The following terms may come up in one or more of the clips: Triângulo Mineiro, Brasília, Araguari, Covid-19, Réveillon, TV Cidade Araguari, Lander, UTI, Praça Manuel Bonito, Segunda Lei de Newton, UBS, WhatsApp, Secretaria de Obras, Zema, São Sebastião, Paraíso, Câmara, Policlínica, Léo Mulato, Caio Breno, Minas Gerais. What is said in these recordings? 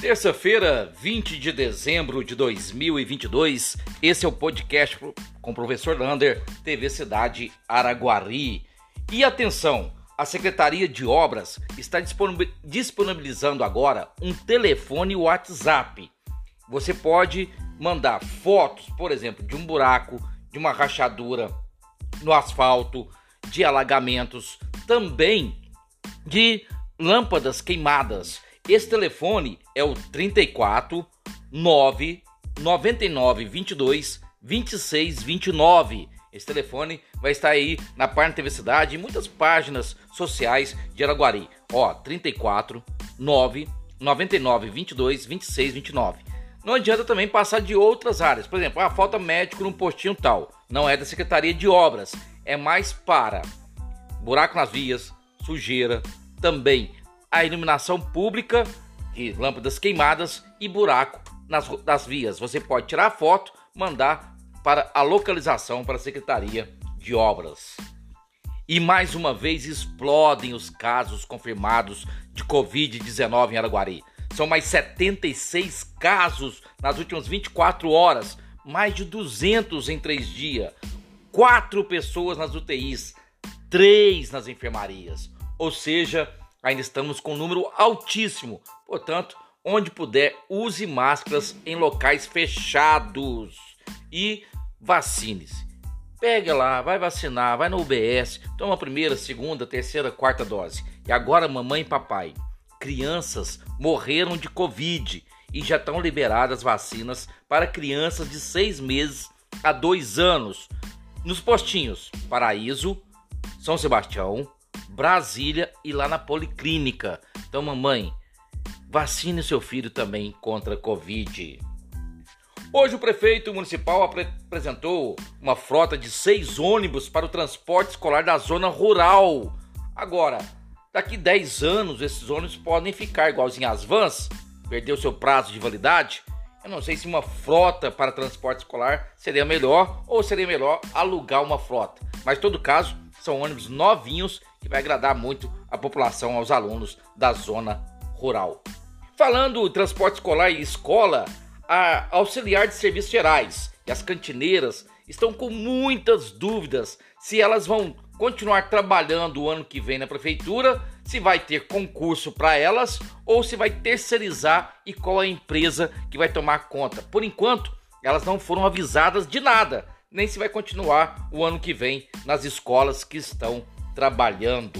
Terça-feira, 20 de dezembro de 2022, esse é o podcast com o professor Lander, TV Cidade Araguari. E atenção, a Secretaria de Obras está disponibilizando agora um telefone WhatsApp. Você pode mandar fotos, por exemplo, de um buraco, de uma rachadura no asfalto, de alagamentos, também de lâmpadas queimadas. Esse telefone é o 34 9 99 22 26 29. Esse telefone vai estar aí na página TV Cidade e muitas páginas sociais de Araguari. Ó, 34 9 99 22 26 29. Não adianta também passar de outras áreas. Por exemplo, falta médico num postinho tal. Não é da Secretaria de Obras. É mais para buraco nas vias, sujeira, também a iluminação pública, que lâmpadas queimadas e buraco nas vias. Você pode tirar a foto, mandar para a localização para a Secretaria de Obras. E mais uma vez explodem os casos confirmados de Covid-19 em Araguari. São mais 76 casos nas últimas 24 horas, mais de 200 em 3 dias, 4 pessoas nas UTIs, 3 nas enfermarias. Ou seja, ainda estamos com um número altíssimo, portanto, onde puder, use máscaras em locais fechados e vacine-se. Pega lá, vai vacinar, vai no UBS, toma a primeira, segunda, terceira, quarta dose. E agora, mamãe e papai, crianças morreram de Covid e já estão liberadas vacinas para crianças de 6 meses a 2 anos. Nos postinhos, Paraíso, São Sebastião, Brasília e lá na Policlínica. Então, mamãe, vacine seu filho também contra a Covid. Hoje o prefeito municipal apresentou uma frota de 6 ônibus para o transporte escolar da zona rural. Agora, daqui 10 anos esses ônibus podem ficar igualzinho às vans, perdeu seu prazo de validade. Eu não sei se uma frota para transporte escolar seria melhor ou seria melhor alugar uma frota. Mas, em todo caso, são ônibus novinhos que vai agradar muito a população, aos alunos da zona rural. Falando em transporte escolar e escola, a auxiliar de serviços gerais e as cantineiras estão com muitas dúvidas se elas vão continuar trabalhando o ano que vem na prefeitura, se vai ter concurso para elas ou se vai terceirizar e qual é a empresa que vai tomar conta. Por enquanto, elas não foram avisadas de nada, nem se vai continuar o ano que vem nas escolas que estão trabalhando.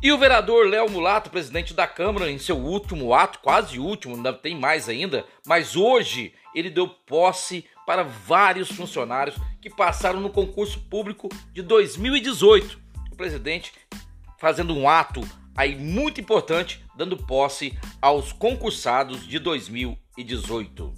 E o vereador Léo Mulato, presidente da Câmara, em seu último ato, quase último, ainda tem mais ainda, mas hoje ele deu posse para vários funcionários que passaram no concurso público de 2018. O presidente fazendo um ato aí muito importante, dando posse aos concursados de 2018.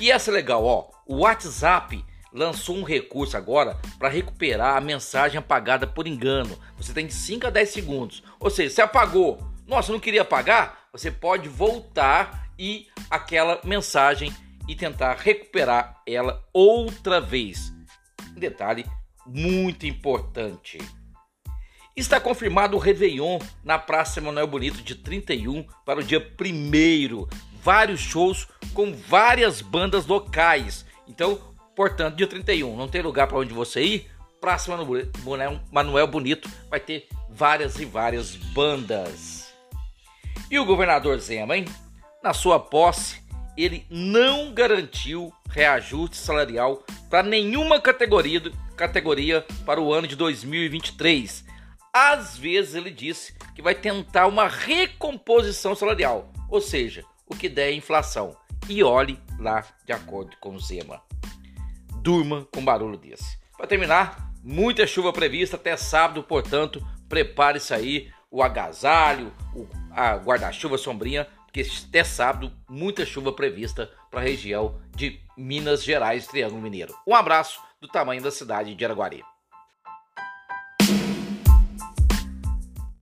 E essa é legal, o WhatsApp lançou um recurso agora para recuperar a mensagem apagada por engano. Você tem de 5 a 10 segundos. Ou seja, você apagou. Nossa, não queria apagar? Você pode voltar e aquela mensagem e tentar recuperar ela outra vez. Um detalhe muito importante. Está confirmado o Réveillon na Praça Manuel Bonito de 31 para o dia 1º. Vários shows com várias bandas locais. Então, portanto, dia 31, não tem lugar para onde você ir? Praça Manuel Bonito vai ter várias e várias bandas. E o governador Zema, hein? Na sua posse, ele não garantiu reajuste salarial para nenhuma categoria para o ano de 2023. Às vezes ele disse que vai tentar uma recomposição salarial, ou seja, o que der é inflação. E olhe lá de acordo com o Zema. Durma com barulho desse. Para terminar, muita chuva prevista até sábado, portanto, prepare-se aí, o agasalho, a guarda-chuva, sombrinha, porque até sábado, muita chuva prevista para a região de Minas Gerais, Triângulo Mineiro. Um abraço do tamanho da cidade de Araguari.